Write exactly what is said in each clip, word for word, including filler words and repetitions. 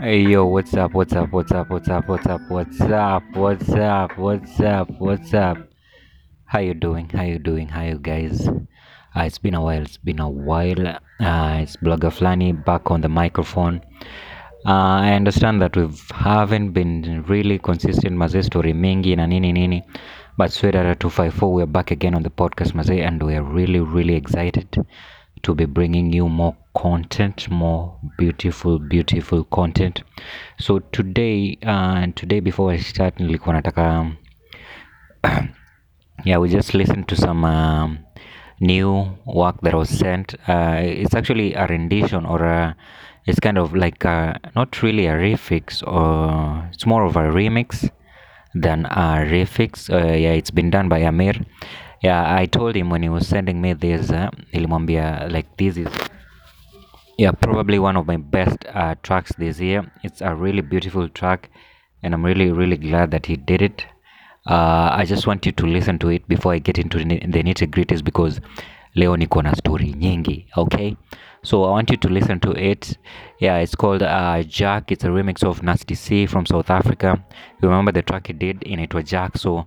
Hey yo, what's up? What's up? What's up? What's up? What's up? What's up? What's up? What's up? What's up? How you doing? How you doing? How you guys? Uh, it's been a while. It's been a while. Uh, it's Blogger Flani back on the microphone. Uh, I understand that we haven't been really consistent mazee, story mingi na nini nini, but Straight Outta two fifty-four, we're back again on the podcast mazee, and we're really really excited to be bringing you more content, more beautiful beautiful content. So today, uh, and today before I start, nilikuwa nataka yeah we just listened to some um, new work that was sent. Uh, it's actually a rendition, or a, it's kind of like a, not really a refix, or it's more of a remix than a refix. Uh, yeah, it's been done by Amir. Yeah, I told him when he was sending me this, uh, nilimwambia like this is yeah probably one of my best uh, tracks this year. It's a really beautiful track, and I'm really really glad that he did it. uh, I just want you to listen to it before I get into the nitty gritties, because leo niko na story nyingi. Okay, so I want you to listen to it. Yeah, it's called uh, Jack. It's a remix of Nasty C from South Africa. You remember the track he did in it was Jack. So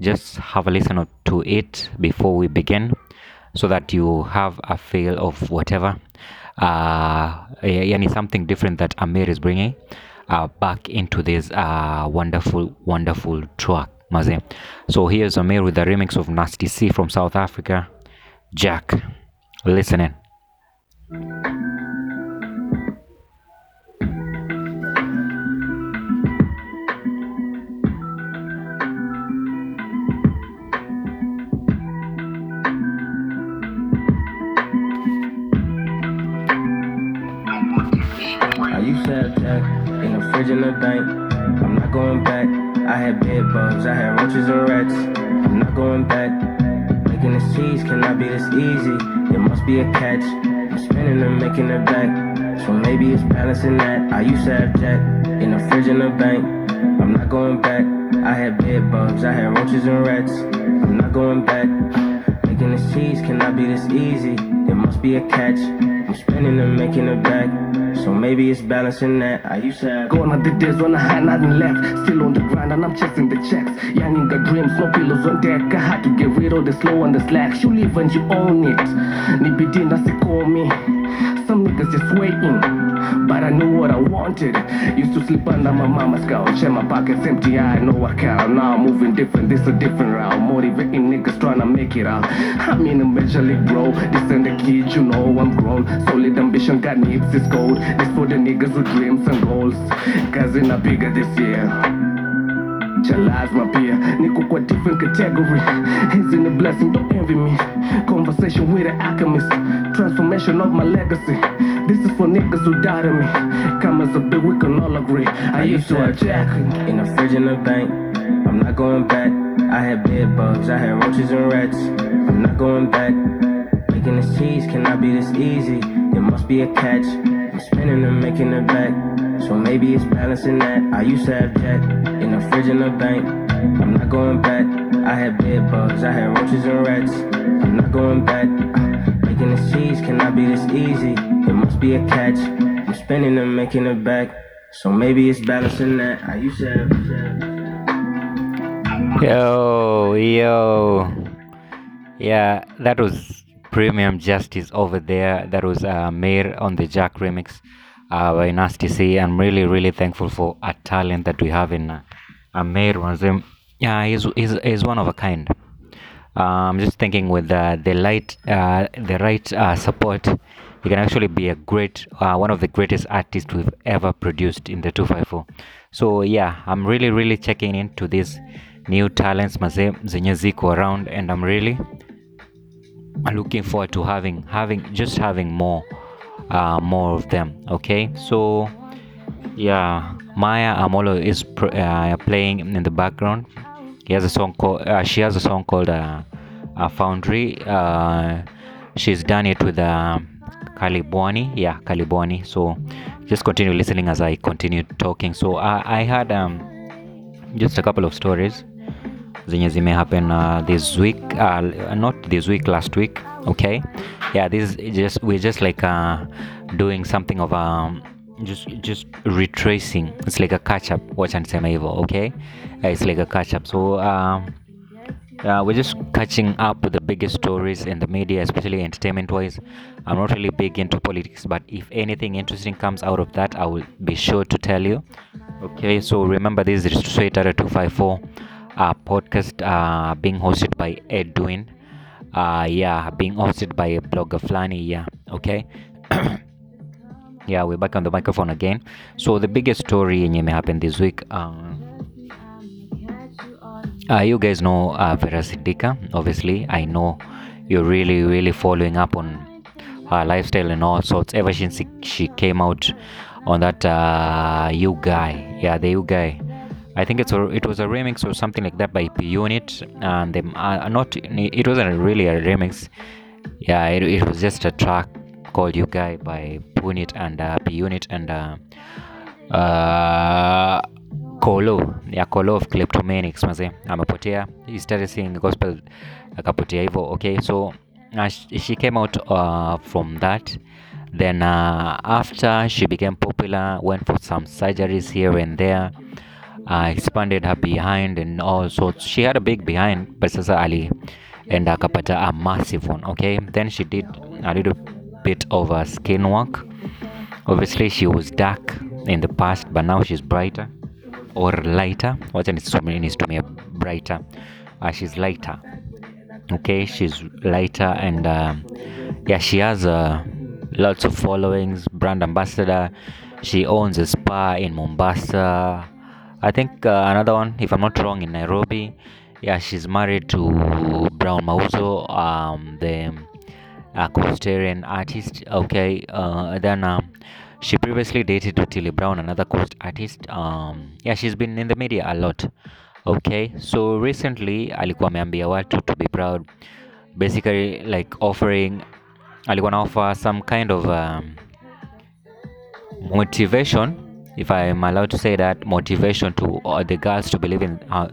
just have a listen or- to it before we begin, so that you have a feel of whatever uh yeah, yani something different that Amir is bringing uh, back into this uh wonderful wonderful track mazee. So here's Amir with the remix of Nasty C from South Africa, Jack. Listen in. I used to have Jack in the fridge in the bank. I'm not going back. I had bed bugs, I had roaches and rats. I'm not going back. Making this cheese cannot be this easy. There must be a catch. I'm spinning and making it back. So maybe it's balancing that. I used to have Jack in the fridge in the bank. I'm not going back. I had bed bugs, I had roaches and rats. I'm not going back. Making this cheese cannot be this easy. There must be a catch. I'm spinning and making it back. So maybe it's balancing that. I used to have gone on the days when I had nothing left. Still on the grind and I'm chasing the checks. Young in the dreams, no pillows on deck. I had to get rid of the slow and the slack. You live and you own it. Nibidi ndasikomi. Some niggas just waiting, but I knew what I wanted. Used to sleep under my mama's couch and my pockets empty. I know I count. Now I'm moving different. This a different route. Motivating niggas trying to make it out. I'm in a major league, bro. This ain't a kid, you know I'm grown. Solid ambition got nips, it's cold. This for the niggas with dreams and goals. Cause in a bigger this year. Chalice my peer. Nigga quite different category. He's in a blessing, don't envy me. Conversation with an alchemist. Transformation of my legacy. This is for niggas who died in me. Come as a bit, we can all agree. I, I used to have Jack in a fridge in the bank. I'm not going back. I had bed bugs, I had roaches and rats. I'm not going back. Making this cheese cannot be this easy. There must be a catch. I'm spinning and making it back. So maybe it's balancing that. I used to have Jack in the fridge in the bank. I'm not going back. I had bed bugs, I had roaches and rats. I'm not going back. Making this cheese cannot be this easy. There must be a catch. I'm spinning and making it back. So maybe it's balancing that. I used to have. Yo, yo. Yeah, that was Premium Justice over there. That was uh, Amir on the Jack remix uh, by Nasty C. I'm really really thankful for a talent that we have in uh, Amir. Yeah, he's, he's, he's one of a kind. uh, I'm just thinking with uh, the light uh, the right uh, support, he can actually be a great uh, one of the greatest artists we've ever produced in the two fifty-four. So yeah, I'm really really checking into these new talents mazee zenye ziko around, and I'm really looking forward to having having just having more uh more of them. Okay, so yeah, Maya Amolo is pr- uh, playing in the background. He has a song called uh, she has a song called uh, uh Foundry. Uh she's done it with uh Kalibwani. Yeah, Kalibwani. So just continue listening as I continue talking. So i i had um just a couple of stories zenye zime happen uh, this week, uh, not this week, last week. Okay, yeah, this is just we're just like uh doing something of um just just retracing. It's like a catch up, wacha nisema hivyo, okay? Uh, it's like a catch up. So um Uh, we're just catching up with the biggest stories in the media, especially entertainment wise. I'm not really big into politics, but if anything interesting comes out of that, I will be sure to tell you. Okay, so remember, this is Straight Outta two fifty-four uh, podcast uh, being hosted by Edwin. Uh, yeah, being hosted by Blogger Flani. Yeah, okay. Yeah, we're back on the microphone again. So the biggest story in Yemen happened this week. Um, Uh, you guys know uh, Vera Sidika, obviously. I know you're really, really following up on her lifestyle and all sorts ever since she came out on that uh, You Guy. Yeah, the You Guy. I think it's a, it was a remix or something like that by P-Unit. And they, uh, not, it wasn't really a remix. Yeah, it, it was just a track called You Guy by P-Unit and uh, P-Unit and... Uh, uh, Kolo, yeah, Kolo of Kleptomanics, maze, amepotea. He started singing gospel, akapotea hivyo, okay, so uh, she came out uh, from that, then uh, after she became popular, went for some surgeries here and there, uh, expanded her behind and all sorts. She had a big behind, but sasa ali, and akapata a massive one, okay, then she did a little bit of a skin work. Obviously she was dark in the past, but now she's brighter. Or lighter. What is so many to me? Brighter. Uh, she's lighter. Okay, she's lighter, and uh, yeah, she has uh, lots of followings. Brand ambassador. She owns a spa in Mombasa. I think uh, another one, if I'm not wrong, in Nairobi. Yeah, she's married to Brown Mauzo, um, the uh, Coastarian artist. Okay, uh, then. Uh, She previously dated to Tilly Brown, another coast artist. Um, yeah, she's been in the media a lot. Okay, so recently, alikuwa ameambia watu to be proud. Basically, like offering, alikuwa na offer some kind of um, motivation, if I'm allowed to say that, motivation to uh, the girls to believe in uh,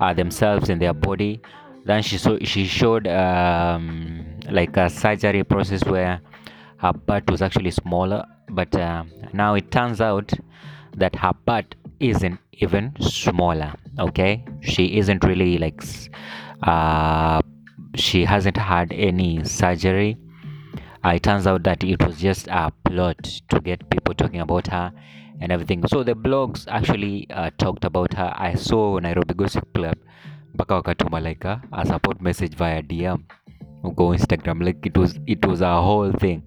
uh, themselves and their body. Then she so she showed um, like a surgery process where her butt was actually smaller. But uh, now it turns out that her butt isn't even smaller, okay? She isn't really like, uh, she hasn't had any surgery. Uh, it turns out that it was just a plot to get people talking about her and everything. So the blogs actually uh, talked about her. I saw Nairobi Gossip Club, mpaka wakatuma like a, a support message via D M, go Instagram, like it was, it was a whole thing.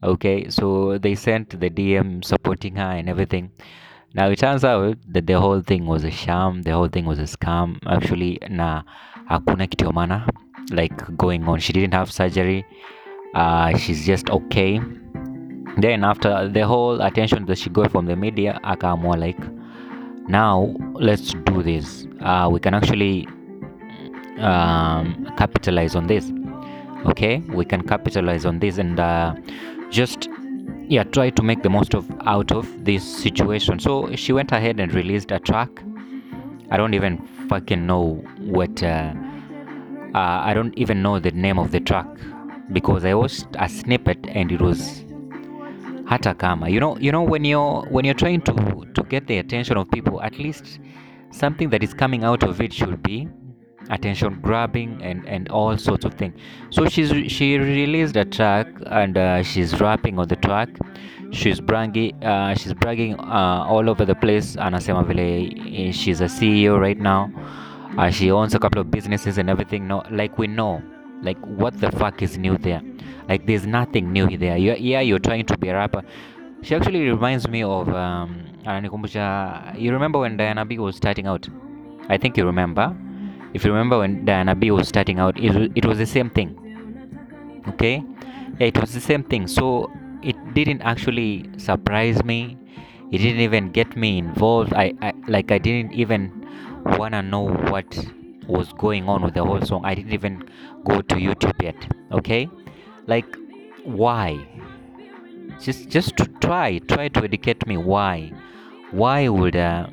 Okay, so they sent the D M supporting her and everything. Now it turns out that the whole thing was a sham, the whole thing was a scam. Actually, na hakuna kitu ya maana like going on. She didn't have surgery. Uh, she's just okay. Then after the whole attention that she got from the media, akaamua like, now let's do this. Uh, we can actually um, capitalize on this. Okay, we can capitalize on this and. Uh, Just yeah, try to make the most of out of this situation. So she went ahead and released a track. I don't even fucking know what. Uh, uh, I don't even know the name of the track because I watched a snippet and it was hatakama. You know, you know when you're when you're trying to to get the attention of people, at least something that is coming out of it should be attention grabbing and and all sorts of things. So she's she released a track and uh, she's rapping on the track. She's bragging uh, she's bragging uh, all over the place. Anasema vile she's a C E O right now. Uh, she owns a couple of businesses and everything. No, like we know, like what the fuck is new there? Like there's nothing new there. You're, yeah, you're trying to be a rapper. She actually reminds me of um, ananikumbusha. You remember when Diana B was starting out? I think you remember. If you remember when Diana B was starting out, it, it was the same thing. Okay? Yeah, it was the same thing. So, it didn't actually surprise me. It didn't even get me involved. I, I like, I didn't even want to know what was going on with the whole song. I didn't even go to YouTube yet. Okay? Like, why? Just just to try. Try to educate me. Why? Why would... Uh,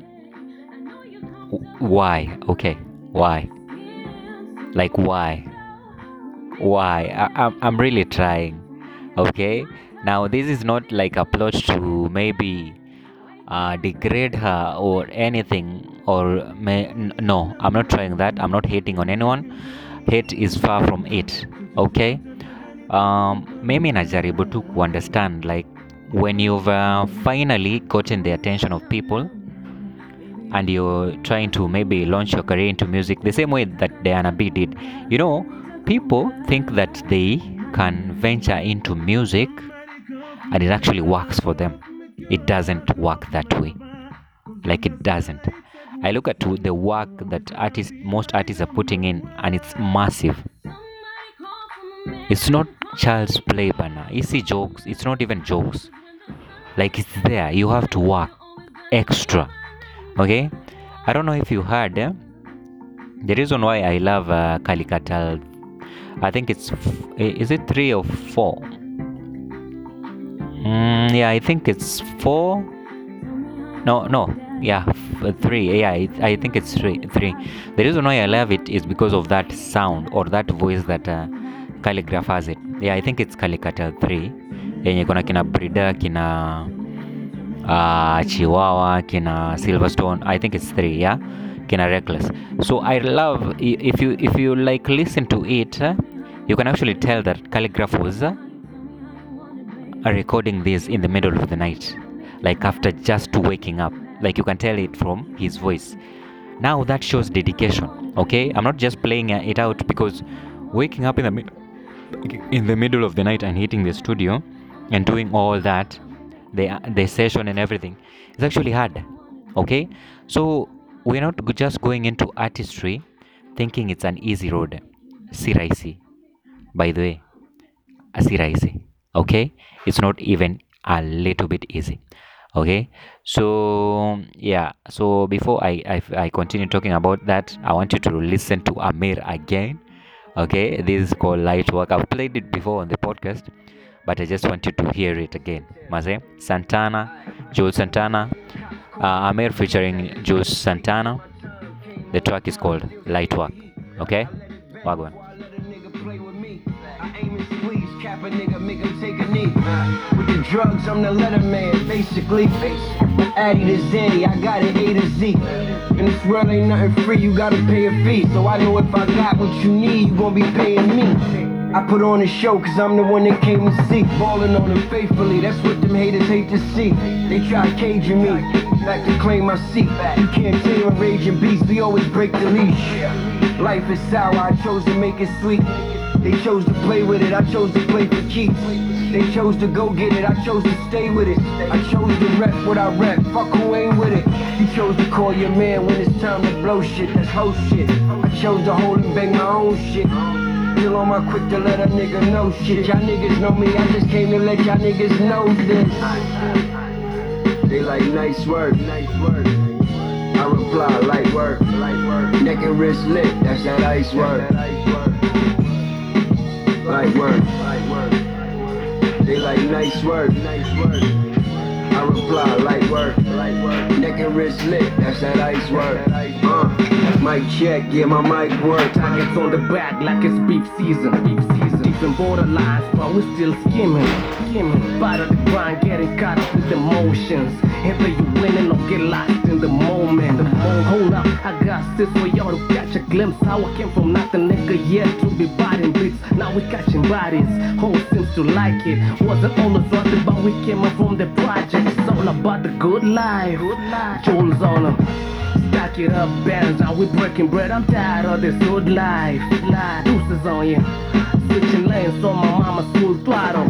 why? Okay. Why? Like why? Why? I, I'm I'm really trying, okay? Now, this is not like a plot to maybe uh, degrade her or anything, or may, n- no, I'm not trying that. I'm not hating on anyone. Hate is far from it, okay? Um, mimi najaribu tu kuunderstand, like, when you've uh, finally gotten the attention of people and you're trying to maybe launch your career into music the same way that Diana B did. You know, people think that they can venture into music and it actually works for them. It doesn't work that way. Like, it doesn't. I look at the work that artists, most artists are putting in, and it's massive. It's not child's play, bana. You see jokes. It's not even jokes. Like, it's there. You have to work extra. Okay, I don't know if you heard. Eh? The reason why I love uh, Calicutal, I think it's f- is it three or four? Mm, yeah, I think it's four. No, no, yeah, f- three. Yeah, it, I think it's three. Three. The reason why I love it is because of that sound or that voice that uh, Khaligraph has it. Yeah, I think it's Calicutal three. Yenye kuna kina Brida, kina uh Chihuahua, kina Silverstone. I think it's three, yeah, kina Reckless. So I love, if you if you like listen to it, uh, you can actually tell that Khaligraph was uh, recording this in the middle of the night, like after just waking up. Like, you can tell it from his voice. Now that shows dedication. Okay, I'm not just playing uh, it out because waking up in the mi- in the middle of the night and hitting the studio and doing all that, the the session and everything, it's actually hard. Okay, so we're not g- just going into artistry thinking it's an easy road. Si rahisi, by the way, si rahisi. Okay, it's not even a little bit easy. Okay, so yeah, so before I, I I continue talking about that, I want you to listen to Amir again. Okay, this is called Light Work. I've played it before on the podcast, but I just want you to hear it again. Maze Santana, Juelz Santana, uh, Amir featuring Juelz Santana. The track is called Light Work. Okay, wagwan. With the drugs, I'm the letter man, basically. From Addy to Zanny, I got it A to Z. And this world ain't nothing free, you gotta pay a fee. So I know if I got what you need, you gonna be paying me. I put on a show cause I'm the one that came to see. Ballin' on them faithfully, that's what them haters hate to see. They try caging me, like to claim my seat. You can't tame a raging beast, we always break the leash. Life is sour, I chose to make it sweet. They chose to play with it, I chose to play for keeps. They chose to go get it, I chose to stay with it. I chose to rep what I rep, fuck who ain't with it. You chose to call your man when it's time to blow shit, that's whole shit. I chose to hold and bang my own shit. Still on my quick to let a nigga know shit. Y'all niggas know me, I just came to let y'all niggas know this. They like nice work, nice work. I reply light work, light work. Neck and wrist lit, that's that ice work. Light work, light work. They like nice work, nice work. I reply light work, light work. Neck and wrist lit, that's that ice work. Uh. Mic check, yeah, my mic work. Targets on the back like it's beef season. Beef season. Deep in borderlines, but we're still skimming. Skimming. Bite of the grind, getting caught up with emotions. Either you winning or get lost in the moment. The moment. Hold up, I got this for y'all to catch a glimpse. How I came from nothing, nigga, yet to be biting bricks. Now we catching bodies. Whole seems to like it. Wasn't all nothing, but we came up from the project. It's all about the good life. Good life. Juelz on 'em. Stack it up, balance, now we breaking bread. I'm tired of this good life. Deuces on you, switching lanes on my mama's full throttle.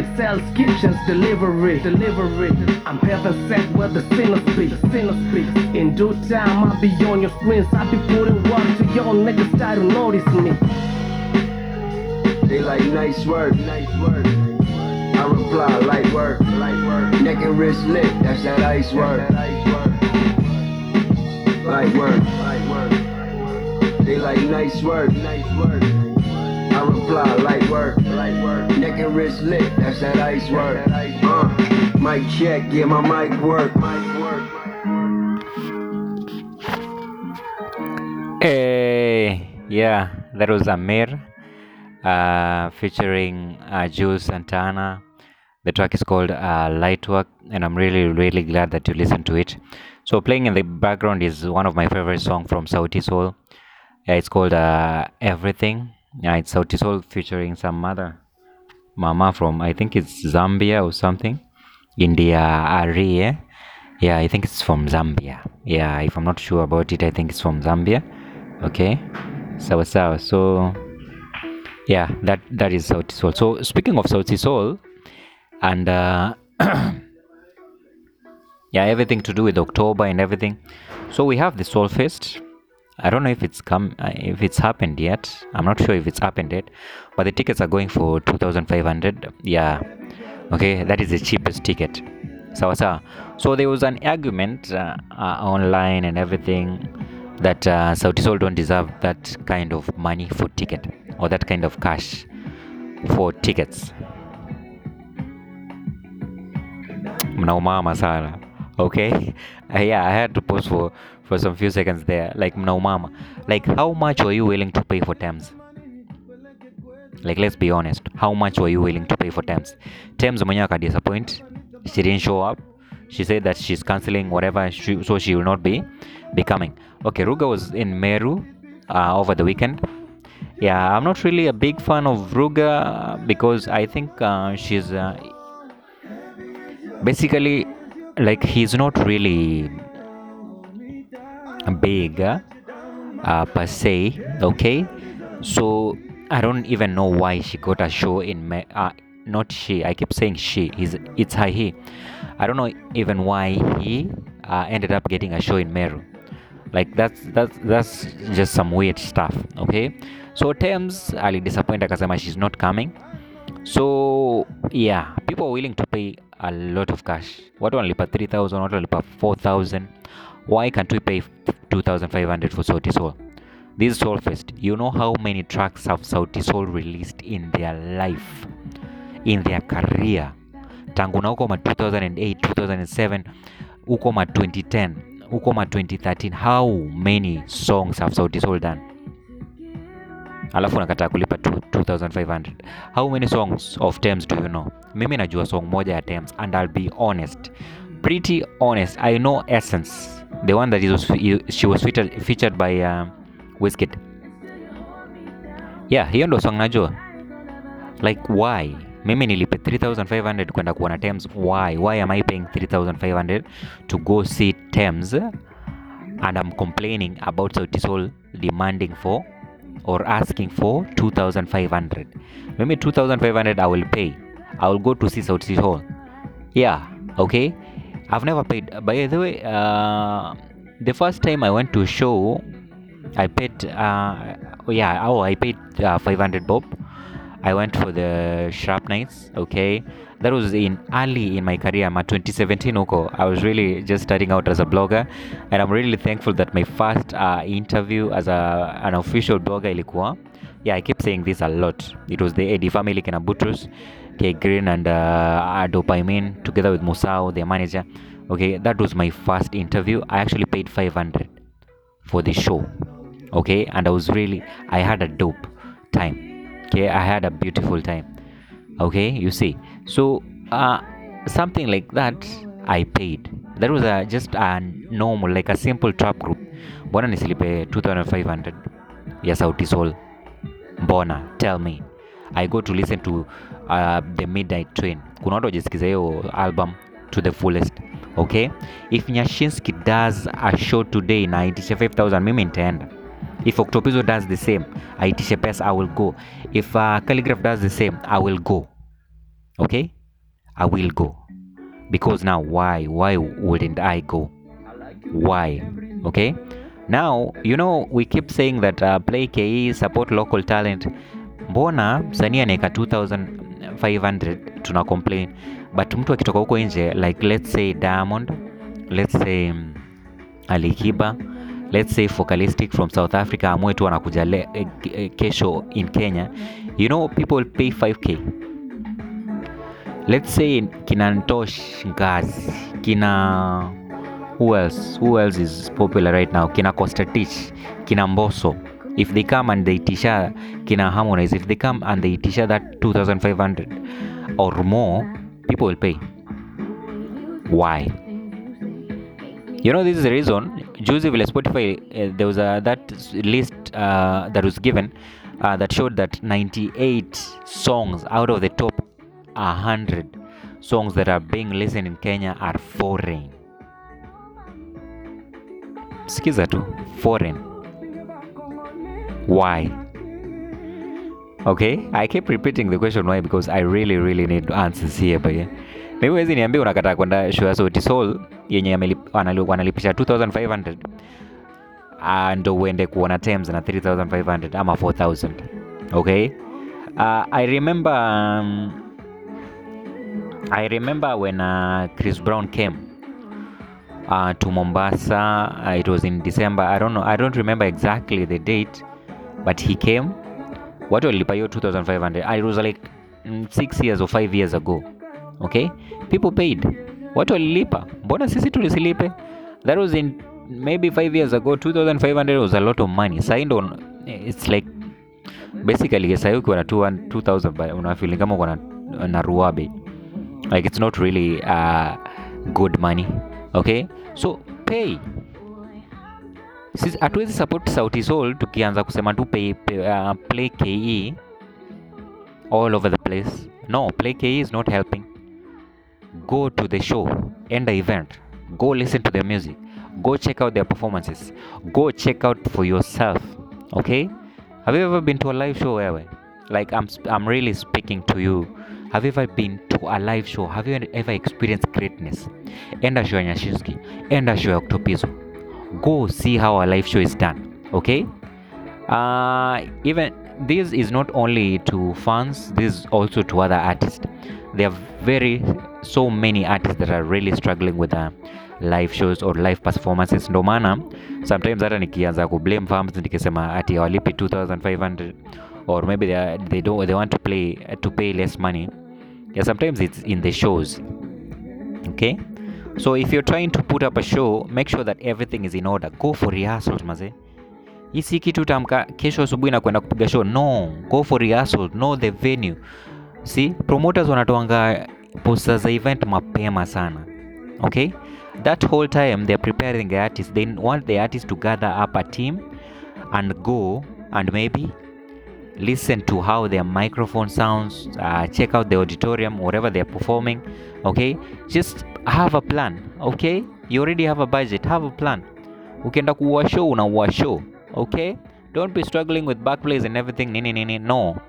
It sells kitchens, delivery, delivery. I'm heaven sent where the sinners be, the sinners be. In due time, I'll be on your screens. I'll be putting work till y'all niggas start to notice me. They like nice work, nice work. I reply light work, light work. Neck and wrist lit, that's that ice work. Light work, light work. They like nice work, nice work. I reply light work, light work. Neck and wrist lit, that's that ice work. Uh, mic check, yeah, my mic work, mic work. Hey, yeah, that was Amir, uh, featuring uh, Juelz Santana, The track is called uh, Lightwork, and I'm really, really glad that you listened to it. So playing in the background is one of my favorite songs from Sauti Sol. Yeah, it's called uh, Everything. Yeah, it's Sauti Sol featuring some mother, mama from, I think it's Zambia or something. India Arie. Yeah, I think it's from Zambia. Yeah, if I'm not sure about it, I think it's from Zambia. Okay. So, so, so yeah, that, that is Sauti Sol. So speaking of Sauti Sol, and uh, yeah, everything to do with October and everything. So we have the Soul Fest. I don't know if it's come, if it's happened yet. I'm not sure if it's happened yet, but the tickets are going for two thousand five hundred. Yeah, okay, that is the cheapest ticket. So, so, so there was an argument uh, uh, online and everything that uh, Sauti Sol don't deserve that kind of money for ticket, or that kind of cash for tickets. Mnaumama Sara. Okay. Uh, yeah, I had to pause for, for some few seconds there. Like Mnaumama. Like, how much were you willing to pay for Tems? Like, let's be honest. How much were you willing to pay for Tems? Tems mwenyewe aka disappoint. She didn't show up. She said that she's cancelling whatever, she, so she will not be, be coming. Okay, Ruga was in Meru uh, over the weekend. Yeah, I'm not really a big fan of Ruga because I think uh, she's... Uh, basically, like, he's not really big uh, uh, per se, okay? So I don't even know why she got a show in Meru. Uh, not she, I keep saying she, he's, it's her he. I don't know even why he uh, ended up getting a show in Meru. Like, that's that's that's just some weird stuff, okay? So Tems ali disappoint akasema she's not coming. So yeah, people are willing to pay a lot of cash. Watu wanalipa three thousand, watu wanalipa four thousand. Why can't we pay two thousand five hundred for Sauti Sol? This is Soul Fest. You know how many tracks have Sauti Sol released in their life, in their career? Tanguna ukoma two thousand eight, two thousand seven, ukoma twenty ten, ukoma twenty thirteen. How many songs have Sauti Sol done? Alafu nakataa kulipa two thousand five hundred. How many songs of Tems do you know? Mimi najua song moja ya Tems, and I'll be honest, pretty honest. I know Essence, the one that is was, she was featured featured by uh, Wizkid. Yeah, hiyo ndo song najua. Like, why? Mimi nilipe three thousand five hundred kwenda kuona Tems. Why? Why am I paying three thousand five hundred to go see Tems, and I'm complaining about Sauti Sol demanding for or asking for two thousand five hundred? Maybe two thousand five hundred I will pay. I will go to see Sauti Sol. Yeah, okay. I've never paid. By the way, uh, the first time I went to show, I paid. Uh, yeah, oh, I paid uh, five hundred bob. I went for the Sharp Nights. Okay, that was in early in my career. My twenty seventeen uko. I was really just starting out as a blogger, and I'm really thankful that my first uh, interview as a an official blogger ilikuwa. Yeah, I keep saying this a lot. It was the Eddie Family, Kenabutrus, K Green, and uh, Adop. I mean, together with Musao, their manager. Okay, that was my first interview. I actually paid five hundred for the show. Okay, and I was really, I had a dope time. Okay, I had a beautiful time. Okay, you see. So, uh, something like that, I paid. That was a, just a normal, like a simple trap group. Bona nisilipe two thousand five hundred. Yes, Sauti Sol. Bona, tell me. I go to listen to uh, the Midnight Train. Kuna watu wajisikiza hiyo album to the fullest. Okay? If Nyashinski does a show today na itishe five thousand, mimi nitaenda. If Octopizzo does the same, I teach a pass, I will go. If uh, Khaligraph does the same, I will go. Okay? I will go. Because now, why? Why wouldn't I go? Why? Okay? Now, you know, we keep saying that uh, play K E, support local talent. Mbona, msanii neka two thousand five hundred, tuna complain. But mtu akitoka huko nje, like let's say Diamond, let's say um, Alikiba, let's say Focalistic from South Africa, amwetu wanakuja le, eh, eh, kesho in Kenya. You know, people pay five k. Let's say Kinantosh Ngaz, Kina, who else? Who else is popular right now? Kina Costa Teach, Kina Mboso. If they come and they tisha, Kina Harmonize, if they come and they tisha that two thousand five hundred or more, people will pay. Why? You know, this is the reason. Juelz, Spotify, uh, there was a, that list uh, that was given uh, that showed that ninety-eight songs out of the top one hundred songs that are being listened in Kenya are foreign. Skiza tu, foreign. Why? Okay, I keep repeating the question why because I really, really need answers here. But yeah, maybe wezi niambia unakataa kwenda show Sauti Sol yenye wanalipisha two thousand five hundred uh, ndo uende kuona Tems na three thousand five hundred ama four thousand. Okay, uh, I remember um, I remember when uh, Chris Brown came Uh, to Mombasa. Uh, it was in December. I don't know. I don't remember exactly the date, but he came. What will Lipayo two thousand five hundred? I was like mm, six years or five years ago. Okay, people paid. What will Lipa? Bona sisi tulisilipe. That was in maybe five years ago. two thousand five hundred was a lot of money. Signed on. It's like basically sayo kuna two thousand, but una feeling kama kuna na ruabe. Like it's not really uh, good money. Okay, so pay. Sisi hatuwezi support Sauti Sol tukianza kusema tu pay, pay uh, play K E all over the place. No, play K E is not helping. Go to the show, end the event, go listen to their music, go check out their performances, go check out for yourself. Okay, have you ever been to a live show? Ewe? Like I'm, I'm really speaking to you. Have you ever been to a live show? Have you ever experienced greatness? Enda show ya Nyashinski, enda show ya Octopizzo. Go see how a live show is done. Okay? Uh, even this is not only to fans, this is also to other artists. There are very so many artists that are really struggling with uh, live shows or live performances. Ndo maana sometimes hata nikianza ku blame fans nikisema ati hawalipi two thousand five hundred or maybe they are, they don't they want to play to pay less money. Yeah, sometimes it's in the shows. Okay, so if you're trying to put up a show, make sure that everything is in order. Go for rehearsals, maze. Hisi kitu tamka kesho asubuhi na kwenda kupiga show. No, go for rehearsals. Know the venue. See, promoters wanatoanga posters za event mapema sana. Okay, that whole time they're preparing the artist. They want the artist to gather up a team and go and maybe listen to how their microphone sounds, uh, check out the auditorium, wherever they're performing. Okay, just have a plan. Okay, you already have a budget, have a plan. Ukienda kuwa show, unawa show. Okay, don't be struggling with backplays and everything. Nini, nini, no.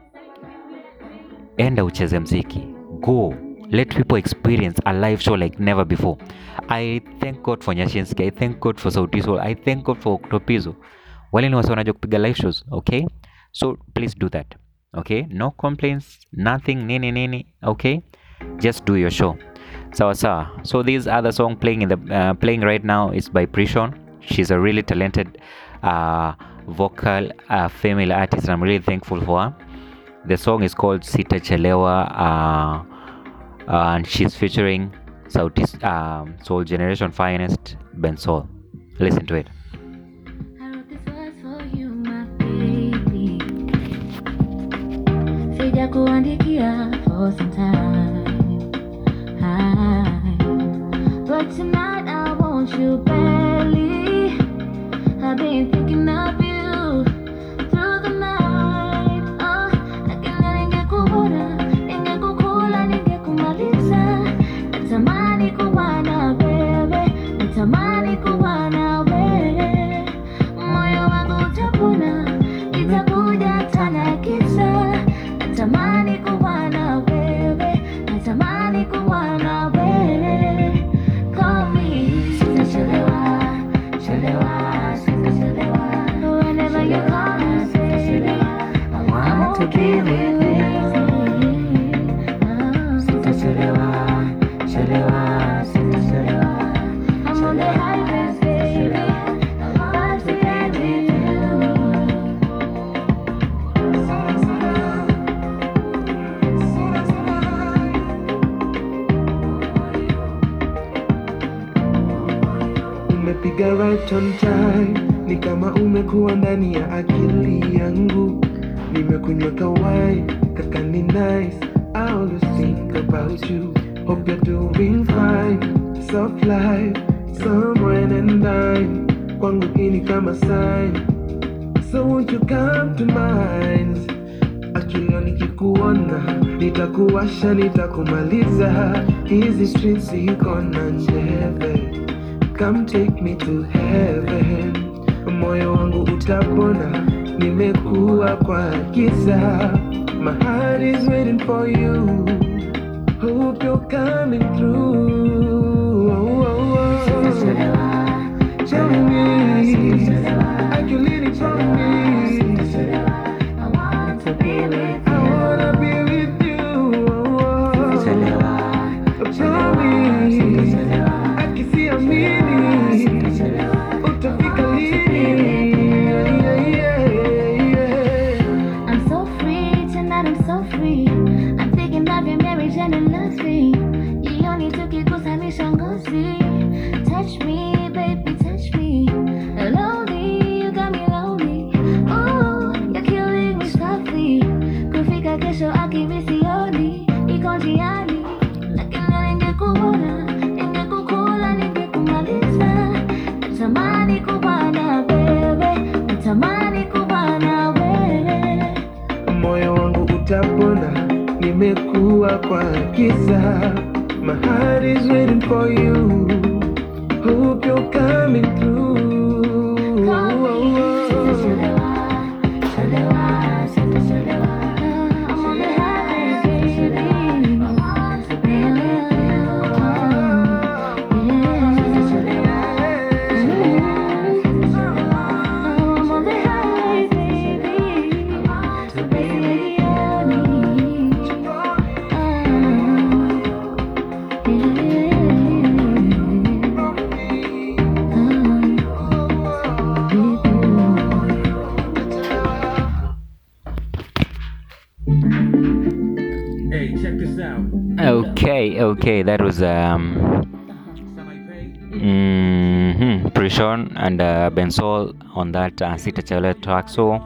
Enda ucheze mziki. Go. Let people experience a live show like never before. I thank God for Nyashinski. I thank God for Sauti Sol. I thank God for Octopizzo. Wale ni wasiwanaje kupiga live shows. Okay? So please do that. Okay? No complaints, nothing, nini nini. Okay? Just do your show. Sawa sawa. So this other song playing in the uh, playing right now is by Prishon. She's a really talented uh, vocal uh, female artist, and I'm really thankful for her. The song is called Sita Chelewa, uh, uh, and she's featuring Sauti um, Sol Generation Finest Ben Sol. Listen to it. Kuandikia for some time, but tonight I want you badly. I've been thinking of you through the night. Oh, nakina ningekuona, ningekukula, ningekumaliza. Natamani kuwa na wewe, natamani kuwa na wewe. Moyo wangu utapona, itakuja tena kisa. Natamani kuwa na wewe, natamani kuwa na wewe. Call me. Sitachelewa, chelewa, sitachelewa. Whenever you call me, sitachelewa. I want to be with you. Sitachelewa, chelewa, sitachelewa. I'm on the highway, baby. Piga right on time, ni kama umekuwa ndani ya akili yangu. Nimekunywa kawaii, kaka ni nice, I always think about you. Hope you're doing fine. Soft life, someone and dine. Kwangu kini kama sign. So won't you come to mind? Achulia nikikuona, nitakuwasha, nitakumaliza. Easy streets ikona njeve. Come take me to heaven. Moyo wangu utapona, nimekuwa kwa giza. My heart is waiting for you. Hope you're coming through. Oh, oh, oh. Tell me, are you leaning for me? My heart is waiting for you. Hope you're coming through. I'm on the highway, baby. Okay, okay, that was um, mm-hmm, Prishon and uh, Bensol on that uh, Sita Chale track. So,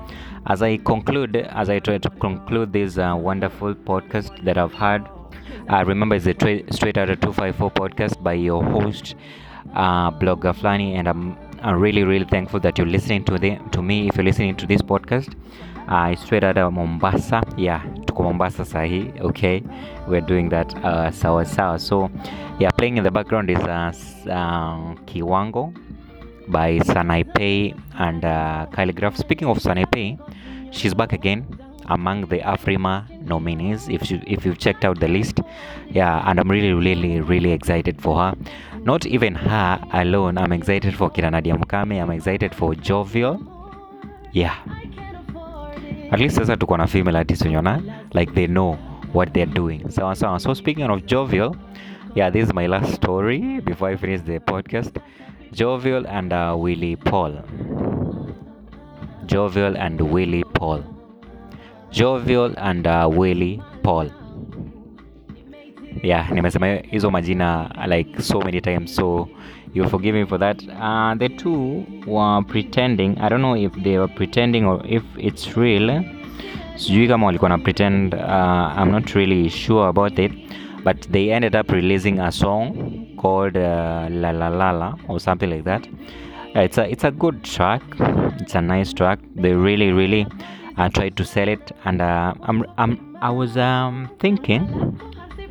as I conclude, as I try to conclude this uh, wonderful podcast that I've had, uh, remember it's the tra- Straight Outta two fifty-four podcast by your host, uh, Blogger Flani, and I'm, I'm really, really thankful that you're listening to the to me. If you're listening to this podcast, I uh, Straight Outta Mombasa, yeah. Mombasa sahi, okay, we're doing that uh, sawa sawa. So yeah, playing in the background is uh, uh, Kiwango by Sanae Pei and uh, Khaligraph. Speaking of Sanae Pei, she's back again among the Afrima nominees. If you if you've checked out the list, yeah, and I'm really really really excited for her. Not even her alone, I'm excited for Kiranadia Mukame. I'm excited for Jovial. Yeah. At least sasa tuko na female artists unyona, like they know what they're doing. So, so, so speaking of Jovial, yeah, this is my last story before I finish the podcast. Jovial and uh, Willy Paul. Jovial and Willy Paul. Jovial and uh, Willy Paul. Yeah, nimesema hizo majina like so many times, so you'll forgive me for that. Uh, the two were pretending. I don't know if they were pretending or if it's real. Sijui kama walikuwa na pretend. Uh, I'm not really sure about it. But they ended up releasing a song called uh, La La La La or something like that. Uh, it's a it's a good track. It's a nice track. They really really uh, tried to sell it, and uh, I'm I'm I was um thinking.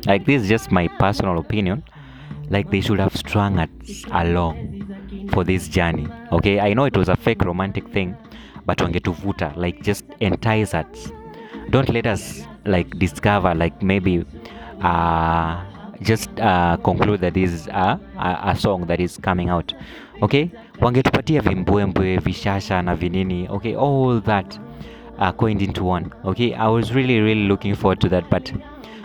Like, this is just my personal opinion. Like, they should have strung us along for this journey. Okay, I know it was a fake romantic thing, but wangetuvuta, like, just entice us. Don't let us, like, discover, like, maybe uh, just uh, conclude that this is a, a, a song that is coming out. Okay, wangetupatia vimbwembwe, vishasha na vinini. Okay, all that uh, coined into one. Okay, I was really, really looking forward to that, but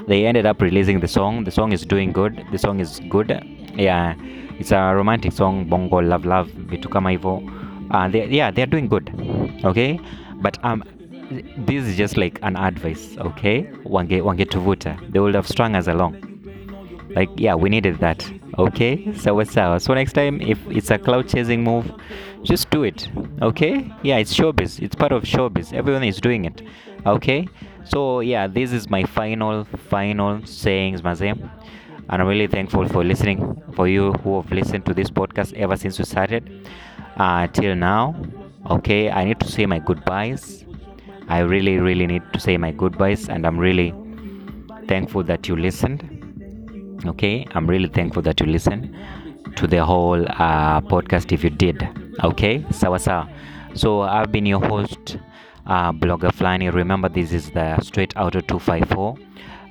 they ended up releasing the song. The song is doing good. The song is good. Yeah, it's a romantic song. Bongo, love, love. Vitu kama hivyo. Uh, they, yeah, they're doing good. Okay? But um, this is just like an advice. Okay? Wange, wange tuvuta. They would have strung us along. Like, yeah, we needed that. Okay? So, what's up? So, next time, if it's a cloud-chasing move, just do it. Okay? Yeah, it's showbiz. It's part of showbiz. Everyone is doing it. Okay? So yeah, this is my final, final sayings, mazem. And I'm really thankful for listening, for you who have listened to this podcast ever since we started uh, till now. Okay, I need to say my goodbyes. I really, really need to say my goodbyes, and I'm really thankful that you listened. Okay, I'm really thankful that you listened to the whole uh, podcast if you did. Okay, sawa sawa. So I've been your host, uh, Blogger Flani. Remember, this is the Straight Outta two fifty-four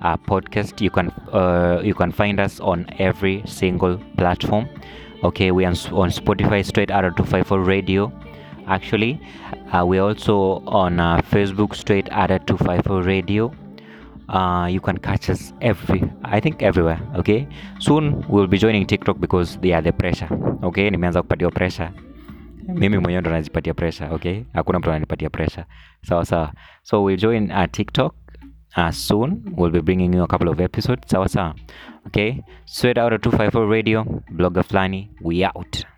uh, podcast. You can uh, you can find us on every single platform. Okay, we are on Spotify, Straight Outta two fifty-four Radio. Actually, uh, we're also on uh, Facebook, Straight Outta two fifty-four Radio. Uh, you can catch us every, I think everywhere. Okay, soon we'll be joining TikTok because they are the pressure. Okay, nimeanza kupatia pressure. Mimi mwenyewe ndo najipatia pressure, okay? Hakuna mtu ananipatia pressure. Sawa sawa. So we'll join uh, TikTok uh, soon. We'll be bringing you a couple of episodes. Sawa sawa. Okay? Straight Outta two fifty-four Radio, Blogger Flani. We out.